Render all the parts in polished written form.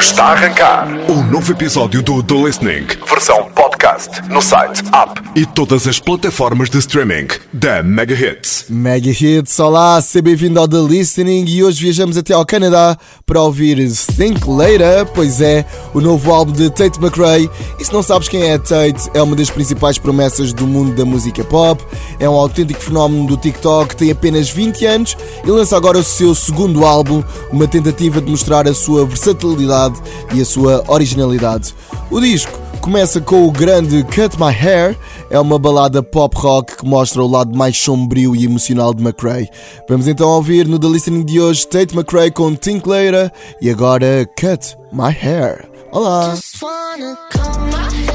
Está a arrancar um novo episódio do The Listening, versão podcast, no site, app e todas as plataformas de streaming da Mega Hits. Mega Hits, olá, seja bem-vindo ao The Listening e hoje viajamos até ao Canadá para ouvir Think Later, pois é, o novo álbum de Tate McRae. E se não sabes quem é Tate, é uma das principais promessas do mundo da música pop, é um autêntico fenómeno do TikTok, tem apenas 20 anos e lança agora o seu segundo álbum, uma tentativa de mostrar a sua versatilidade e a sua originalidade. O disco começa com o grande Cut My Hair, é uma balada pop-rock que mostra o lado mais sombrio e emocional de McRae. Vamos então ouvir no The Listening de hoje Tate McRae com Think Later e agora Cut My Hair. Olá! Yeah.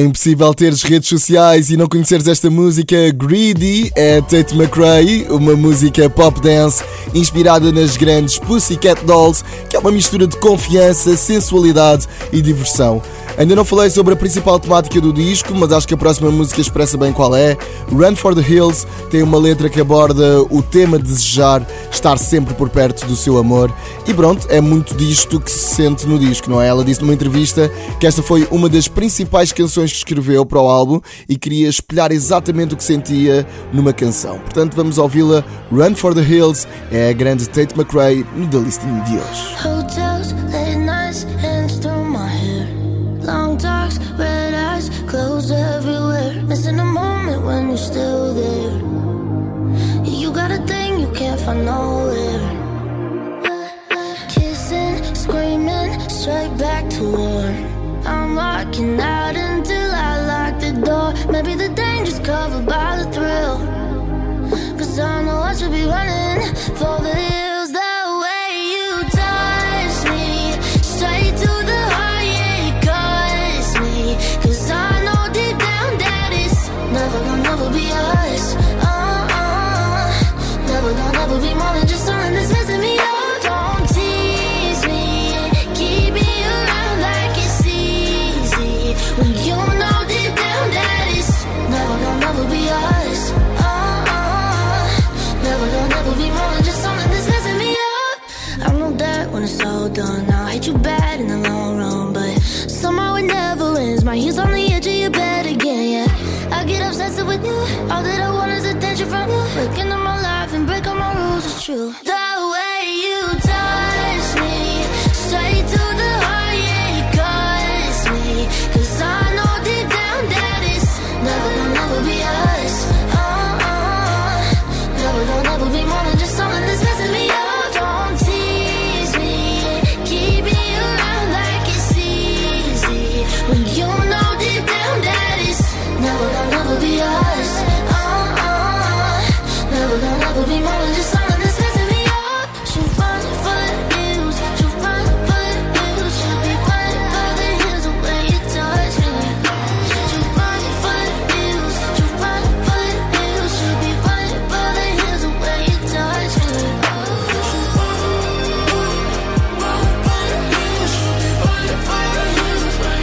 É impossível teres redes sociais e não conheceres esta música. Greedy é Tate McRae, uma música pop dance inspirada nas grandes Pussycat Dolls, que é uma mistura de confiança, sensualidade e diversão. Ainda não falei sobre a principal temática do disco, mas acho que a próxima música expressa bem qual é. Run for the Hills tem uma letra que aborda o tema de desejar estar sempre por perto do seu amor. E pronto, é muito disto que se sente no disco, não é? Ela disse numa entrevista que esta foi uma das principais canções que escreveu para o álbum e queria espelhar exatamente o que sentia numa canção. Portanto, vamos ouvi-la. Run for the Hills é a grande Tate McRae no The Listening de hoje. Long darks, red eyes, clothes everywhere. Missing a moment when you're still there. You got a thing you can't find nowhere. Kissing, screaming, straight back to war. I'm walking out until I lock the door. Maybe the danger's covered by the thrill. Cause I know I should be running for the hills. The way you touch me, straight to the be us, never gonna never be more than just something that's messing me up. Don't tease me, keep me around like it's easy, when you know deep down that it's never gonna never be us, never gonna never be more than just something that's messing me up. I know that when it's all done, I'll hate you bad in the long run, but somehow it never ends, my heels on the edge of your bed again, yeah. I get obsessive with you. All that I want is attention from you. Breaking into my life and breaking my rules is true. The way you touch me, straight to the heart, yeah, it cuts me. Cause I know deep down that it's never gonna never be us. Never gonna never be more than just something that's messing me up. Don't tease me, keep me around like it's easy. When you know deep down that it's never gonna never be us, never gonna never be more than just something that's messing me up. She runs for the hills, she runs for the hills. She be running for the hills the way you touch me. She runs for the hills, she runs for the hills. She be running for the hills the way you touch me. She runs for the hills, she be running for the hills the way you touch me.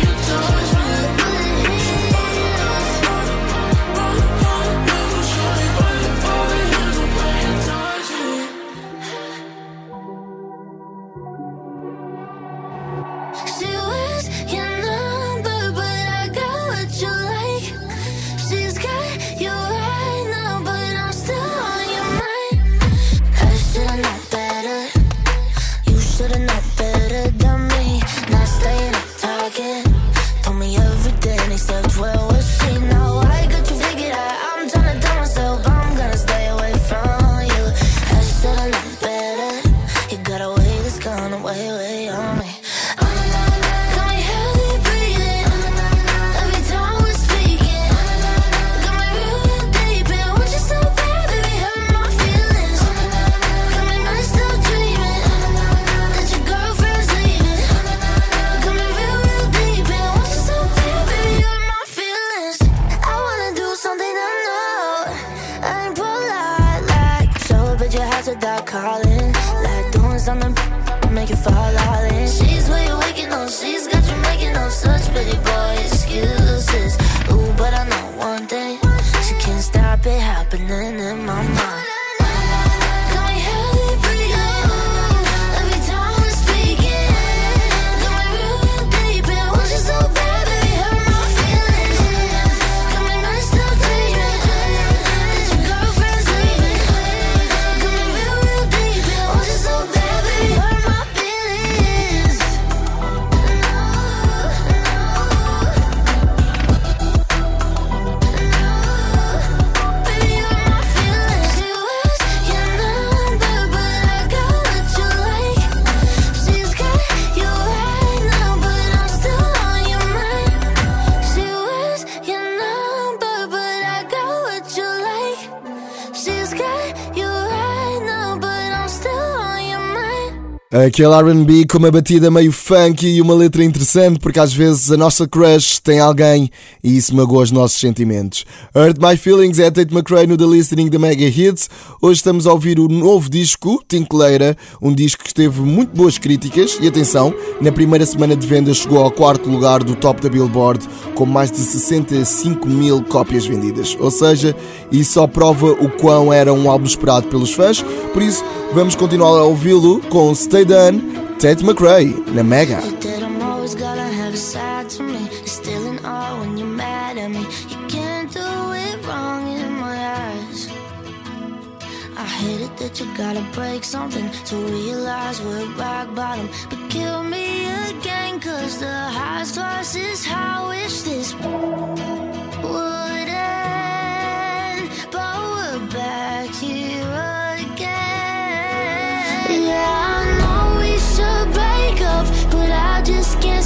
Aquele R&B com uma batida meio funky e uma letra interessante, porque às vezes a nossa crush tem alguém e isso magoa os nossos sentimentos. Hurt My Feelings é Tate McRae no The Listening da Mega Hits. Hoje estamos a ouvir o novo disco, Think Later, um disco que teve muito boas críticas e atenção, na primeira semana de venda chegou ao 4º lugar do top da Billboard com mais de 65.000 cópias vendidas. Ou seja, isso só prova o quão era um álbum esperado pelos fãs, por isso vamos continuar a ouvi-lo com Stay Done, Tate McRae, na Mega. You did, I'm always gonna have a side to me. Still in awe when you're mad at me. You can't do it wrong in my eyes. I hate it that you gotta break something to realize we're rock bottom. But kill me again, cause the highs twice is how I wish this would end. But we're back here again. Yeah.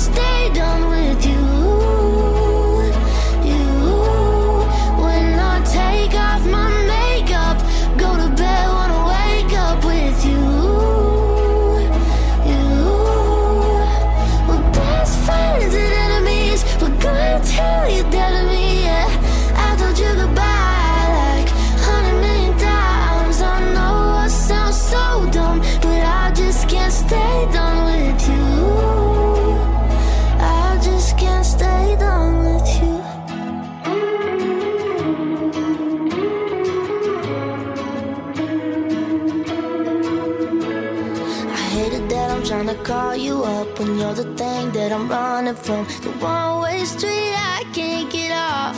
Stay done with you, you. When I take off my makeup, go to bed, wanna wake up with you, you. We're best friends and enemies. We're gonna tell you that to me, yeah. I told you goodbye like 100 million times. I know I sound so dumb, but I just can't stay done with you. Trying to call you up when you're the thing that I'm running from. The one-way street I can't get off.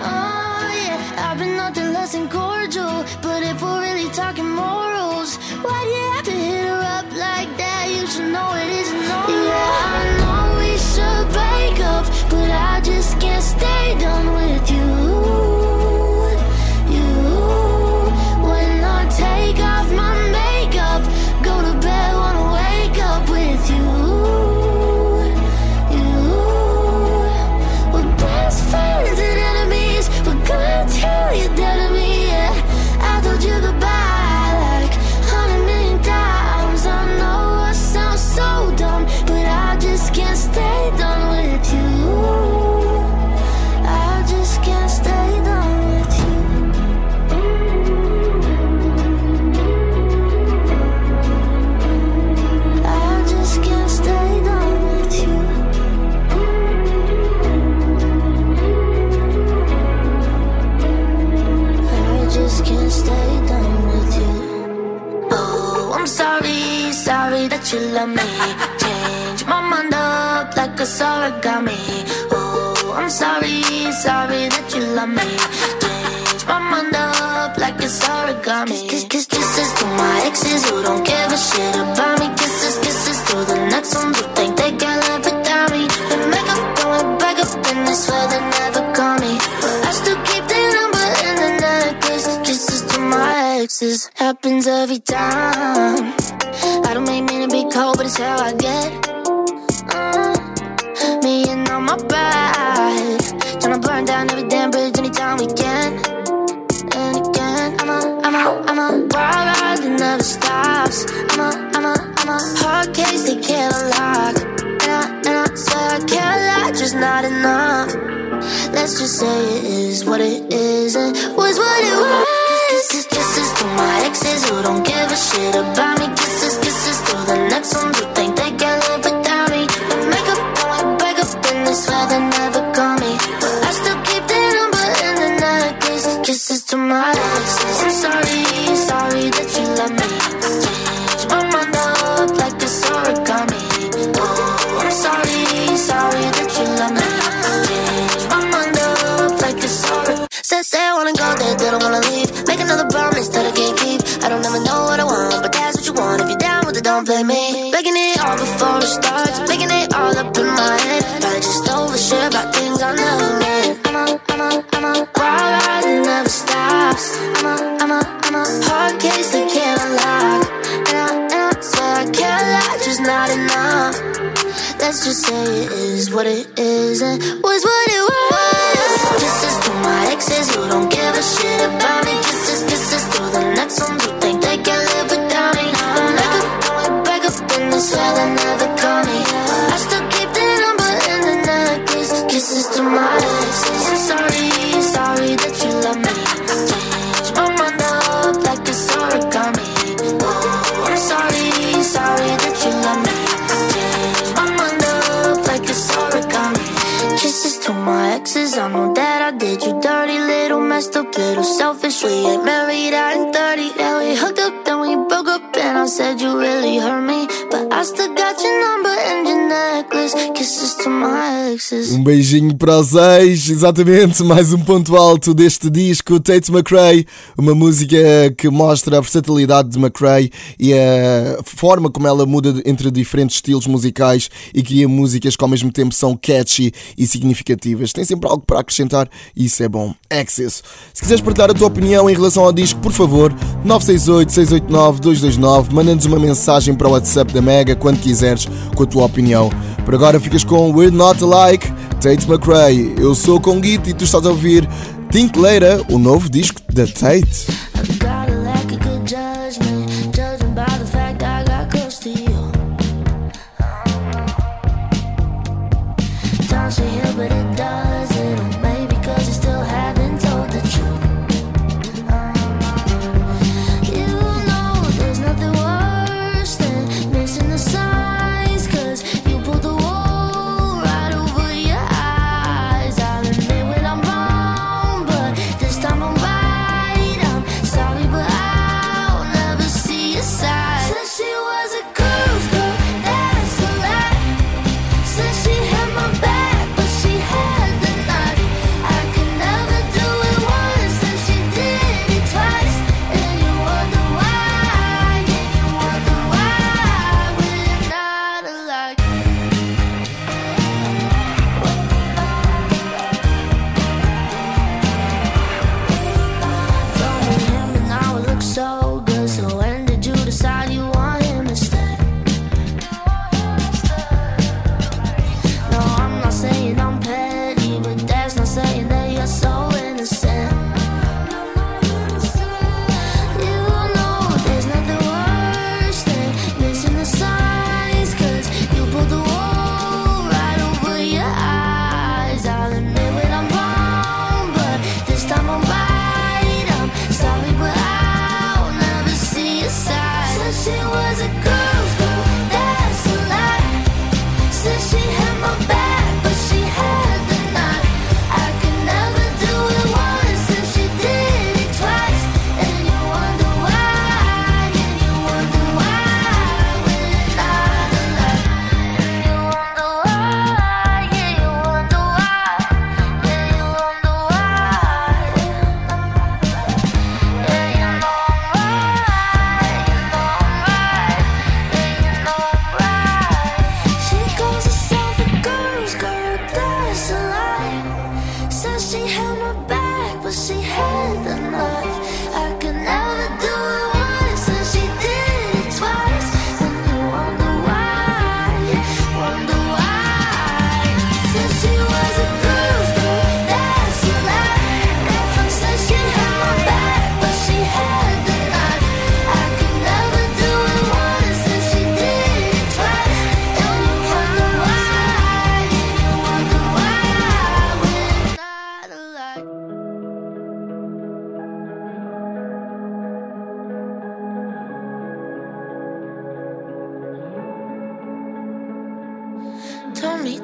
Oh yeah, I've been nothing less than cordial. But if we're really talking morals, why do you have to hit her up like that? You should know it isn't normal. Yeah, I know we should break up, but I just can't stay done with you. You. When I take off my makeup, go to bed, wanna wake up with you, you. We're best friends and enemies. We're gonna tell you that to me, yeah. I told you goodbye like 100 million times. I know I sound so dumb, but I just can't stay done with you. I just can't stay done with you. Sorry that you love me. Change my mind up like a surrogami. Oh, I'm sorry, sorry that you love me. Change my mind up like a surrogami. Kisses to my exes who don't give a shit about me. Kisses to the next one who think they got love without me. They make up, going back up, and they swear they never call me. I still keep their number in the necklace. Kisses to my exes, happens every time. I don't mean to be cold, but it's how I get. Me and all my pride, tryna burn down every damn bridge anytime we can. And again, I'm a wild ride that never stops. I'm a hard case they can't unlock. And I swear I can't lie, just not enough. Let's just say it is what it is and was what it was. Kisses to my exes who don't give a shit about me. Kisses to the next ones who think they can live without me. They make up, don't break up, and they swear they never call me. But I still keep their number in the necklace. Kisses to my exes. I'm sorry, sorry that you love me. Change my mind up like a origami. Oh, I'm sorry, sorry that you love me. Change my mind up like a origami. Says they wanna go there, they don't wanna leave. Another promise that I can't keep. I don't ever know what I want, but that's what you want. If you're down with it, don't blame me. Making it all before it starts, making it all up in my head. I just overshare about things I never meant. I'm a wild ride that never stops. I'm a hard case that can't unlock. And I swear I can't lie, just not enough. Let's just say it is what it is and was what it was. Kisses to my exes who don't give a shit about me. Kisses to the next ones who think they can live without me. They make up, going back up, selfish, we ain't married, I ain't 30. Yeah, we hooked up, then we broke up, and I said you really hurt me, but I still got your number and your necklace, kisses to my exes. Um beijinho para os ex, exatamente, mais um ponto alto deste disco, Tate McRae, uma música que mostra a versatilidade de McRae e a forma como ela muda entre diferentes estilos musicais e cria músicas que ao mesmo tempo são catchy e significativas. Tem sempre algo para acrescentar e isso é bom. Exes. Se quiseres partilhar a tua opinião em relação ao disco, por favor, 968-689-229, manda-nos uma mensagem para o WhatsApp da Mega quando quiseres com a tua opinião. Por agora ficas com We're Not Alike, Tate McRae. Eu sou o Conguito e tu estás a ouvir Think Later, o novo disco da Tate.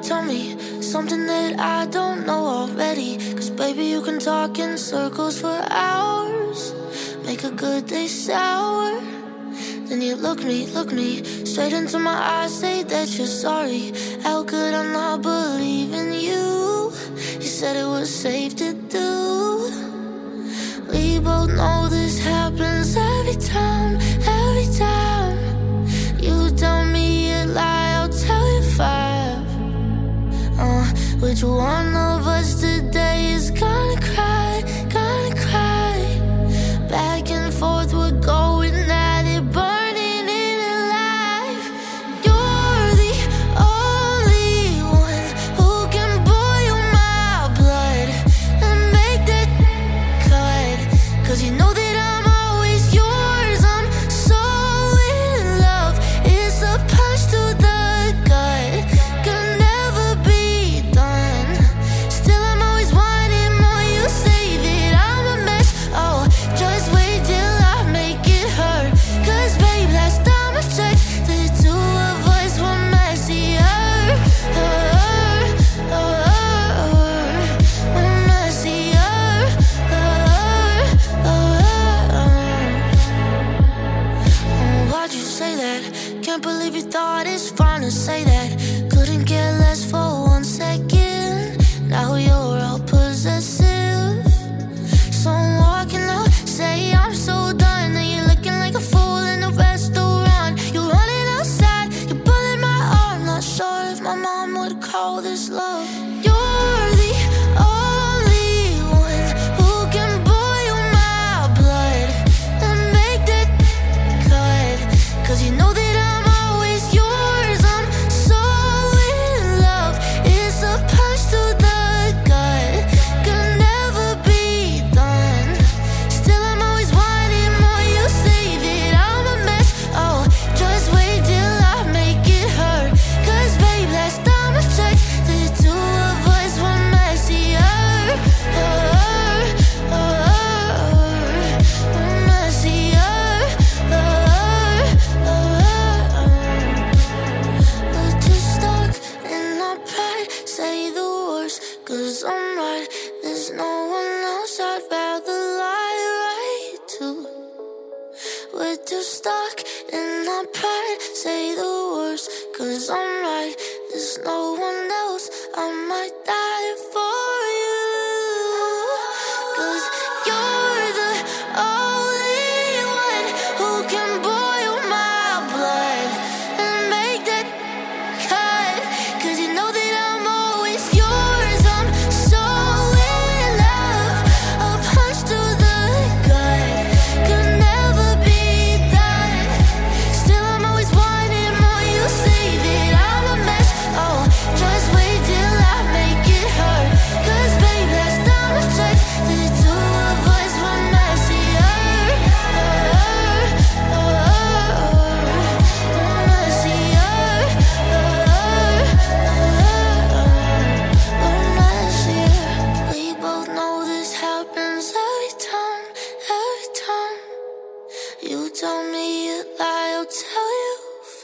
Tell me something that I don't know already, cause baby you can talk in circles for hours, make a good day sour. Then you look me straight into my eyes, say that you're sorry. How could I not believe in you? You said it was safe to do. We both know this happens every time you tell me a lie, I'll tell you five. Which one of us today is gonna cry? Back and forth we're going at it, burning it alive. You're the only one who can boil my blood and make that cut, cause you know that say that. Couldn't care less for one second. Now you're all possessive. So I'm walking out, say I'm so done. And you're looking like a fool in a restaurant. You're running outside, you're pulling my arm. Not sure if my mom would call this love. You're the only one who can boil my blood and make that cut. Cause you know that I'm always yours. I'm so in love. It's a punch to the gut. Could never be done. Still I'm always wanting more. You say that I'm a mess. Oh, just wait till I make it hurt. Cause babe, last time I checked, the two of us were messier. We're messier. We're just stuck in our pride. Say the words, cause I'm right. There's no one else I'd rather lie right to. We're just stuck in our pride. Say the words, cause I'm right. There's no one else. I might die for you. Cause you're the only one who can boil my blood and make that cut. Cause you know that I'm always yours. I'm so in love. A punch to the gut could never be done. Still I'm always wanting more. You say that I'm a mess. Oh, just wait till I make it hurt. Cause babe, last time I checked, the two of us were messier. We're messier. We're messier. We both know this happens every time, every time. You tell me a lie, I'll tell you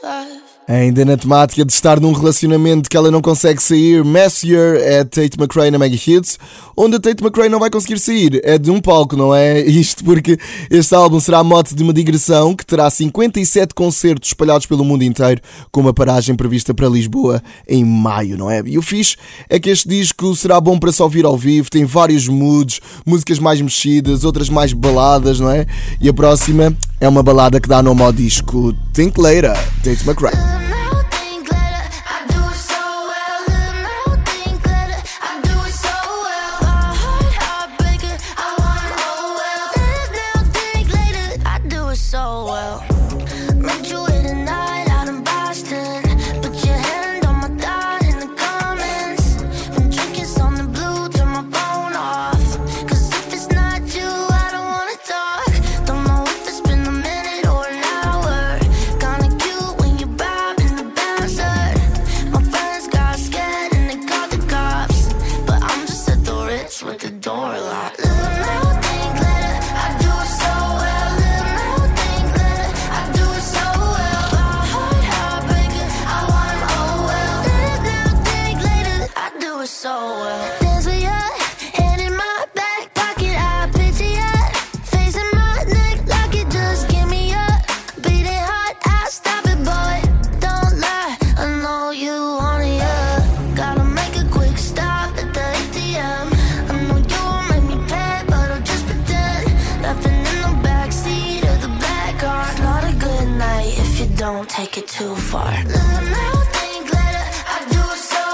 five. Ainda na temática de estar num relacionamento que ela não consegue sair, Messier é Tate McRae na Mega Hits, onde a Tate McRae não vai conseguir sair, é de um palco, não é? Isto porque este álbum será mote de uma digressão que terá 57 concertos espalhados pelo mundo inteiro, com uma paragem prevista para Lisboa em maio, não é? E o fixe é que este disco será bom para só ouvir ao vivo, tem vários moods, músicas mais mexidas, outras mais baladas, não é? E a próxima é uma balada que dá nome ao disco, Think Later, Tate McRae. Now think later, I do it so well. Now think later, I do it so well. My heart heartbreaker, I wanna know well. Now think later, I do it so well. Met you in the night out in Boston. Put your hand on my thigh in the comments. Been drinking something blue, turn my phone off. Cause if it's not you, I don't wanna talk. Don't know if it's been a minute or an hour. Kinda cute when you bobbing the bouncer. My friends got scared and they called the cops. But I'm just at the Ritz with the door locked. Little now think later, I do it so well. Little now think later, I do it so well. My heart heartbreaker, I want it all well. Little now think later, I do it so well. Dance with you, hand in my back pocket, I picture you. Face in my neck like it just give me up. Beat it hard, I stop it, boy. Don't lie, I know you want it, yeah. Gotta make a quick stop at the ATM. I know you won't make me pay, but I'll just pretend. Laughing in the backseat of the black car. It's not a good night if you don't take it too far. Little now think later, I do it so well.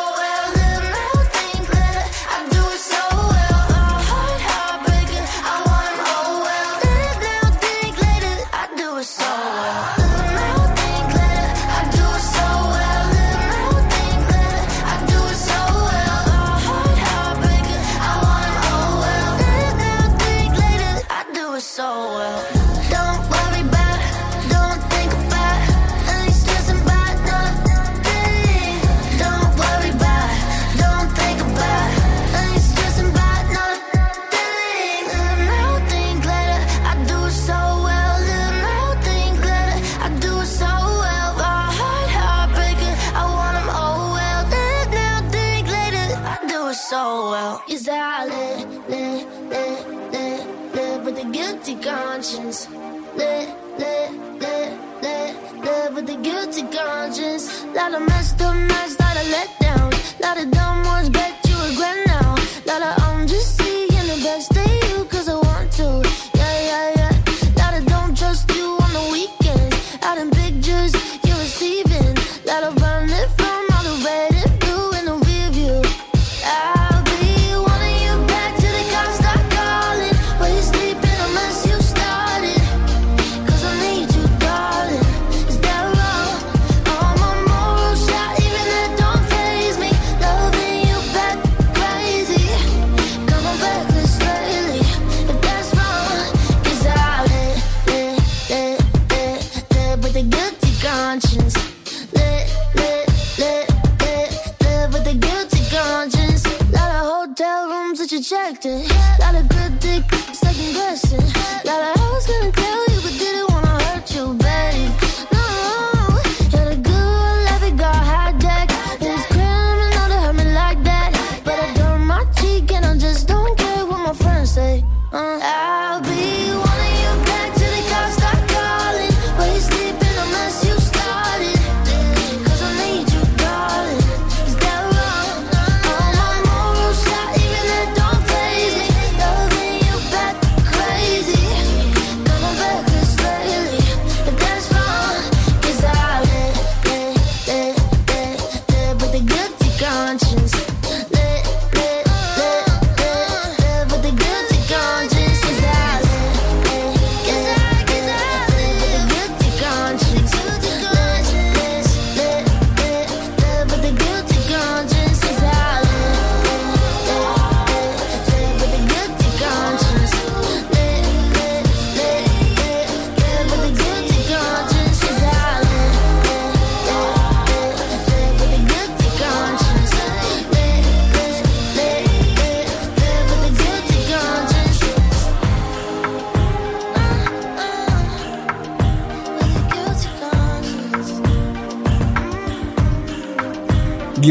Little now think later, I do it so well. My heart heartbreaker, I want it all well. Little now think later, I do it so well. Little now think later, I do it so well. Little now think later, I do it so well. My heart heartbreaker, I want it all well. Little now think later, I do it so well. Don't worry about, don't think about, ain't stressing about nothing. Don't worry about, don't think about, ain't stressing about nothing. Little now think later, I do it so well. Little now think later, I do it so well. My heart heartbreaker, I want 'em all well. Little now think later, I do it so well. Is I live with a guilty conscience. Live. bed with a guilty conscience. Lot of messed up nights, lot of letdowns, lot of dumb ones, bet you regret now. Lot of I'm just seeing the best of you 'cause I want to. Yeah, yeah, yeah. Lot of don't trust you on the weekends, out in pictures you're receiving. Lot of running from all the red and blue in the rear view. I'll be wanting you back till the cops start calling. While you're sleeping, a mess you started. 'Cause I need you, darling. Is that wrong? All my morals shot, even that don't faze me. Loving you back crazy. Coming reckless lately. If that's wrong, 'cause I live with a guilty conscience. Lot of good dick, second guessing. Lot of I was gonna tell you, but didn't wanna hurt you, babe. No, had a good life, it got hijacked. It's criminal to hurt me like that, but I turned my cheek and I just don't care what my friends say. I'll be wanting you back till the cops start calling. While you're sleeping, a mess you started. 'Cause I need you, darling. Is that wrong? All my morals shot, even that don't.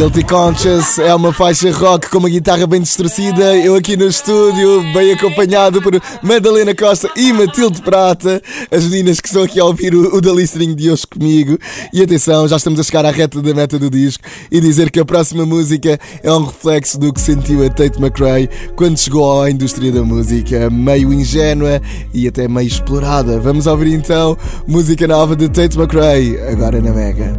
Guilty Conscious é uma faixa rock com uma guitarra bem distorcida. Eu aqui no estúdio, bem acompanhado por Madalena Costa e Matilde Prata, as meninas que estão aqui a ouvir o The Listening de hoje comigo. E atenção, já estamos a chegar à reta da meta do disco e dizer que a próxima música é um reflexo do que sentiu a Tate McRae quando chegou à indústria da música, meio ingênua e até meio explorada. Vamos ouvir então música nova de Tate McRae, agora na Mega.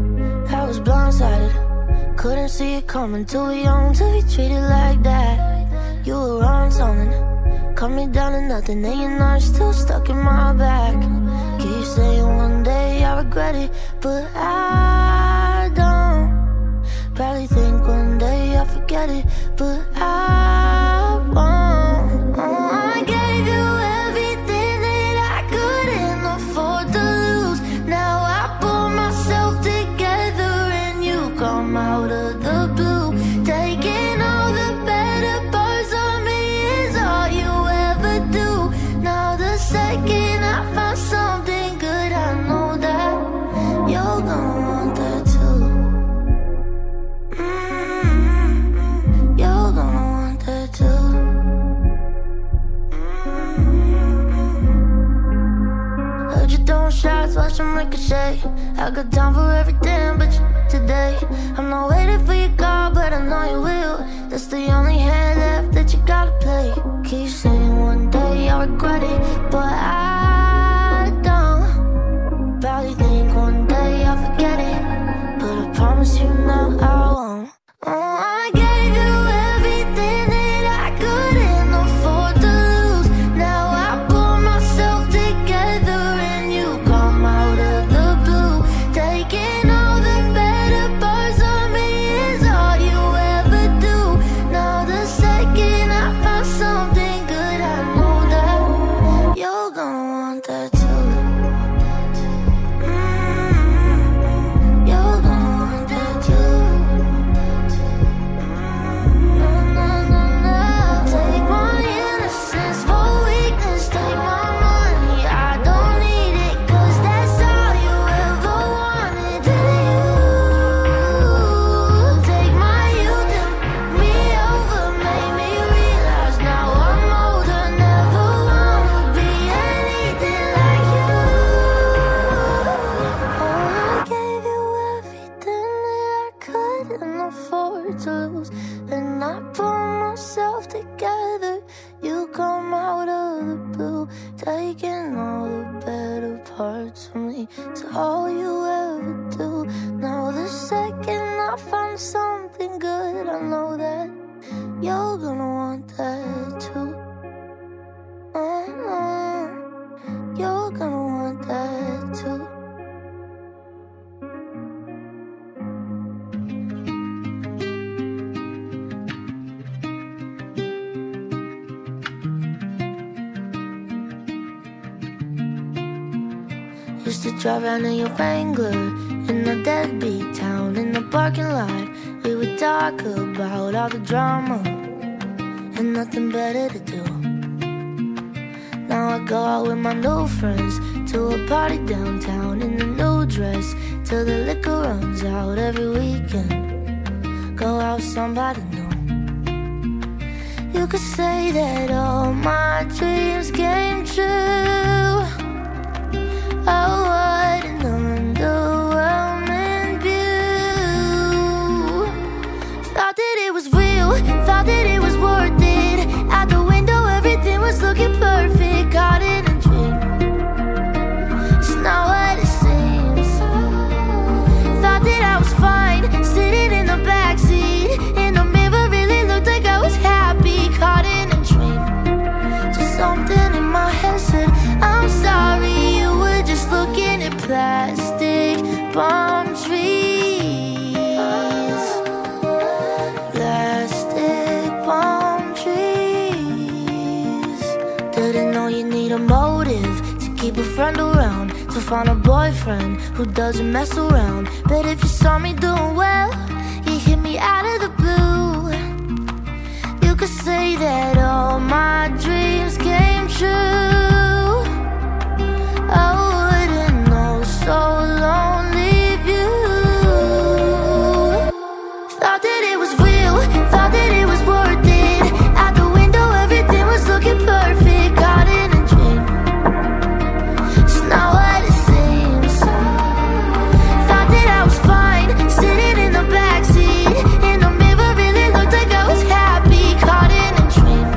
Couldn't see it coming, too young to be treated like that. You were on something, cut me down to nothing, and you're not still stuck in my back. Keep saying one day I regret it, but I don't. Probably think one day I forget it, but I won't. Oh, I gave you everything that I couldn't afford to lose. Now I pull myself together and you come out of the blue, taking all the better parts of me is all you ever do. Now the second I find something good, I know that you're gonna want that too. Mm-hmm. You're gonna want that too. Mm-hmm. Heard you throwing shots, watch them ricochet. I got time for everything, but you today. I'm not waiting for your call, but I know you will. That's the only hand left that you gotta play. Keep saying one day I regret it, but I don't. Probably think one day I'll forget it, but I promise you now I won't. Oh, I gave you everything that I couldn't afford to lose. Now I pull myself together and you come out of the blue, taking all the hard to me. It's all you ever do. Now the second I find something good, I know that you're gonna want that too. You're gonna want that too. Used to drive around in your Wrangler, in a deadbeat town, in the parking lot. We would talk about all the drama and nothing better to do. Now I go out with my new friends to a party downtown in a new dress till the liquor runs out every weekend. Go out with somebody new. You could say that all my dreams came true. Oh, what an underwhelming view. Thought that it was real, thought that it was worth it. Out the window, everything was looking perfect. Caught in a dream, it's not what it seems. Thought that I was fine, sitting in the backseat. In the mirror, really looked like I was happy. Caught in a dream, just something in my head said, I'm sorry. Looking at plastic palm trees, plastic palm trees. Didn't know you need a motive to keep a friend around, to find a boyfriend who doesn't mess around. But if you saw me doing well, you hit me out of the blue. You could say that all my dreams came true. Oh, so lonely view. Thought that it was real, thought that it was worth it. Out the window, everything was looking perfect. Caught in a dream, it's not what it seems. Thought that I was fine, sitting in the backseat. In the mirror, really looked like I was happy. Caught in a dream,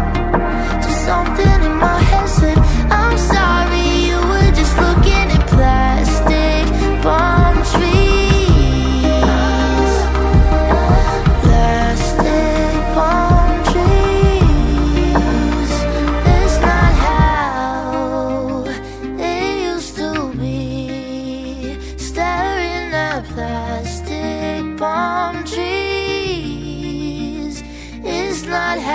just something in my head said, I'm sorry, you were just looking at plastic. Palm trees, plastic palm trees. That's not how it used to be. Staring at plastic palm trees. It's not how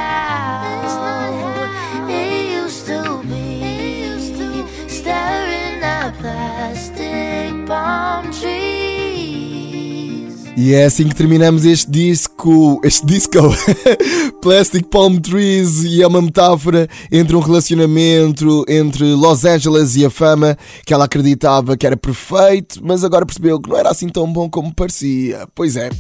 it used to be. Staring at plastic. E é assim que terminamos este disco Plastic Palm Trees. E é uma metáfora entre um relacionamento entre Los Angeles e a fama, que ela acreditava que era perfeito, mas agora percebeu que não era assim tão bom como parecia. Pois é.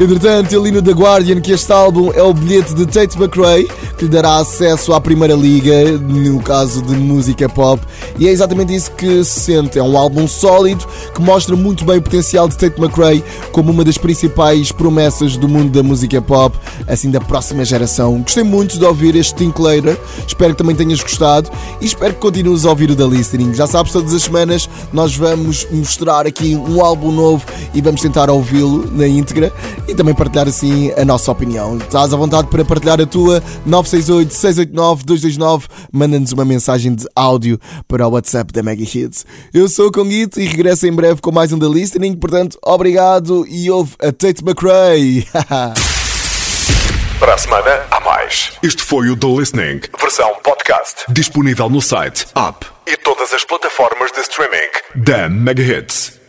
Entretanto, ele no The Guardian que este álbum é o bilhete de Tate McRae, que lhe dará acesso à primeira liga, no caso de música pop. E é exatamente isso que se sente. É um álbum sólido que mostra muito bem o potencial de Tate McRae como uma das principais promessas do mundo da música pop, assim da próxima geração. Gostei muito de ouvir este Think Later, espero que também tenhas gostado e espero que continues a ouvir o The Listening. Já sabes, todas as semanas nós vamos mostrar aqui um álbum novo e vamos tentar ouvi-lo na íntegra e também partilhar assim a nossa opinião. Estás à vontade para partilhar a tua. 968-689-229, manda-nos uma mensagem de áudio para o WhatsApp da Mega Hits. Eu sou o Conguito e regresso em breve com mais um The Listening, portanto, obrigado e ouve a Tate McRae. Para a semana, há mais. Este foi o The Listening, versão podcast, disponível no site, app e todas as plataformas de streaming da Mega Hits.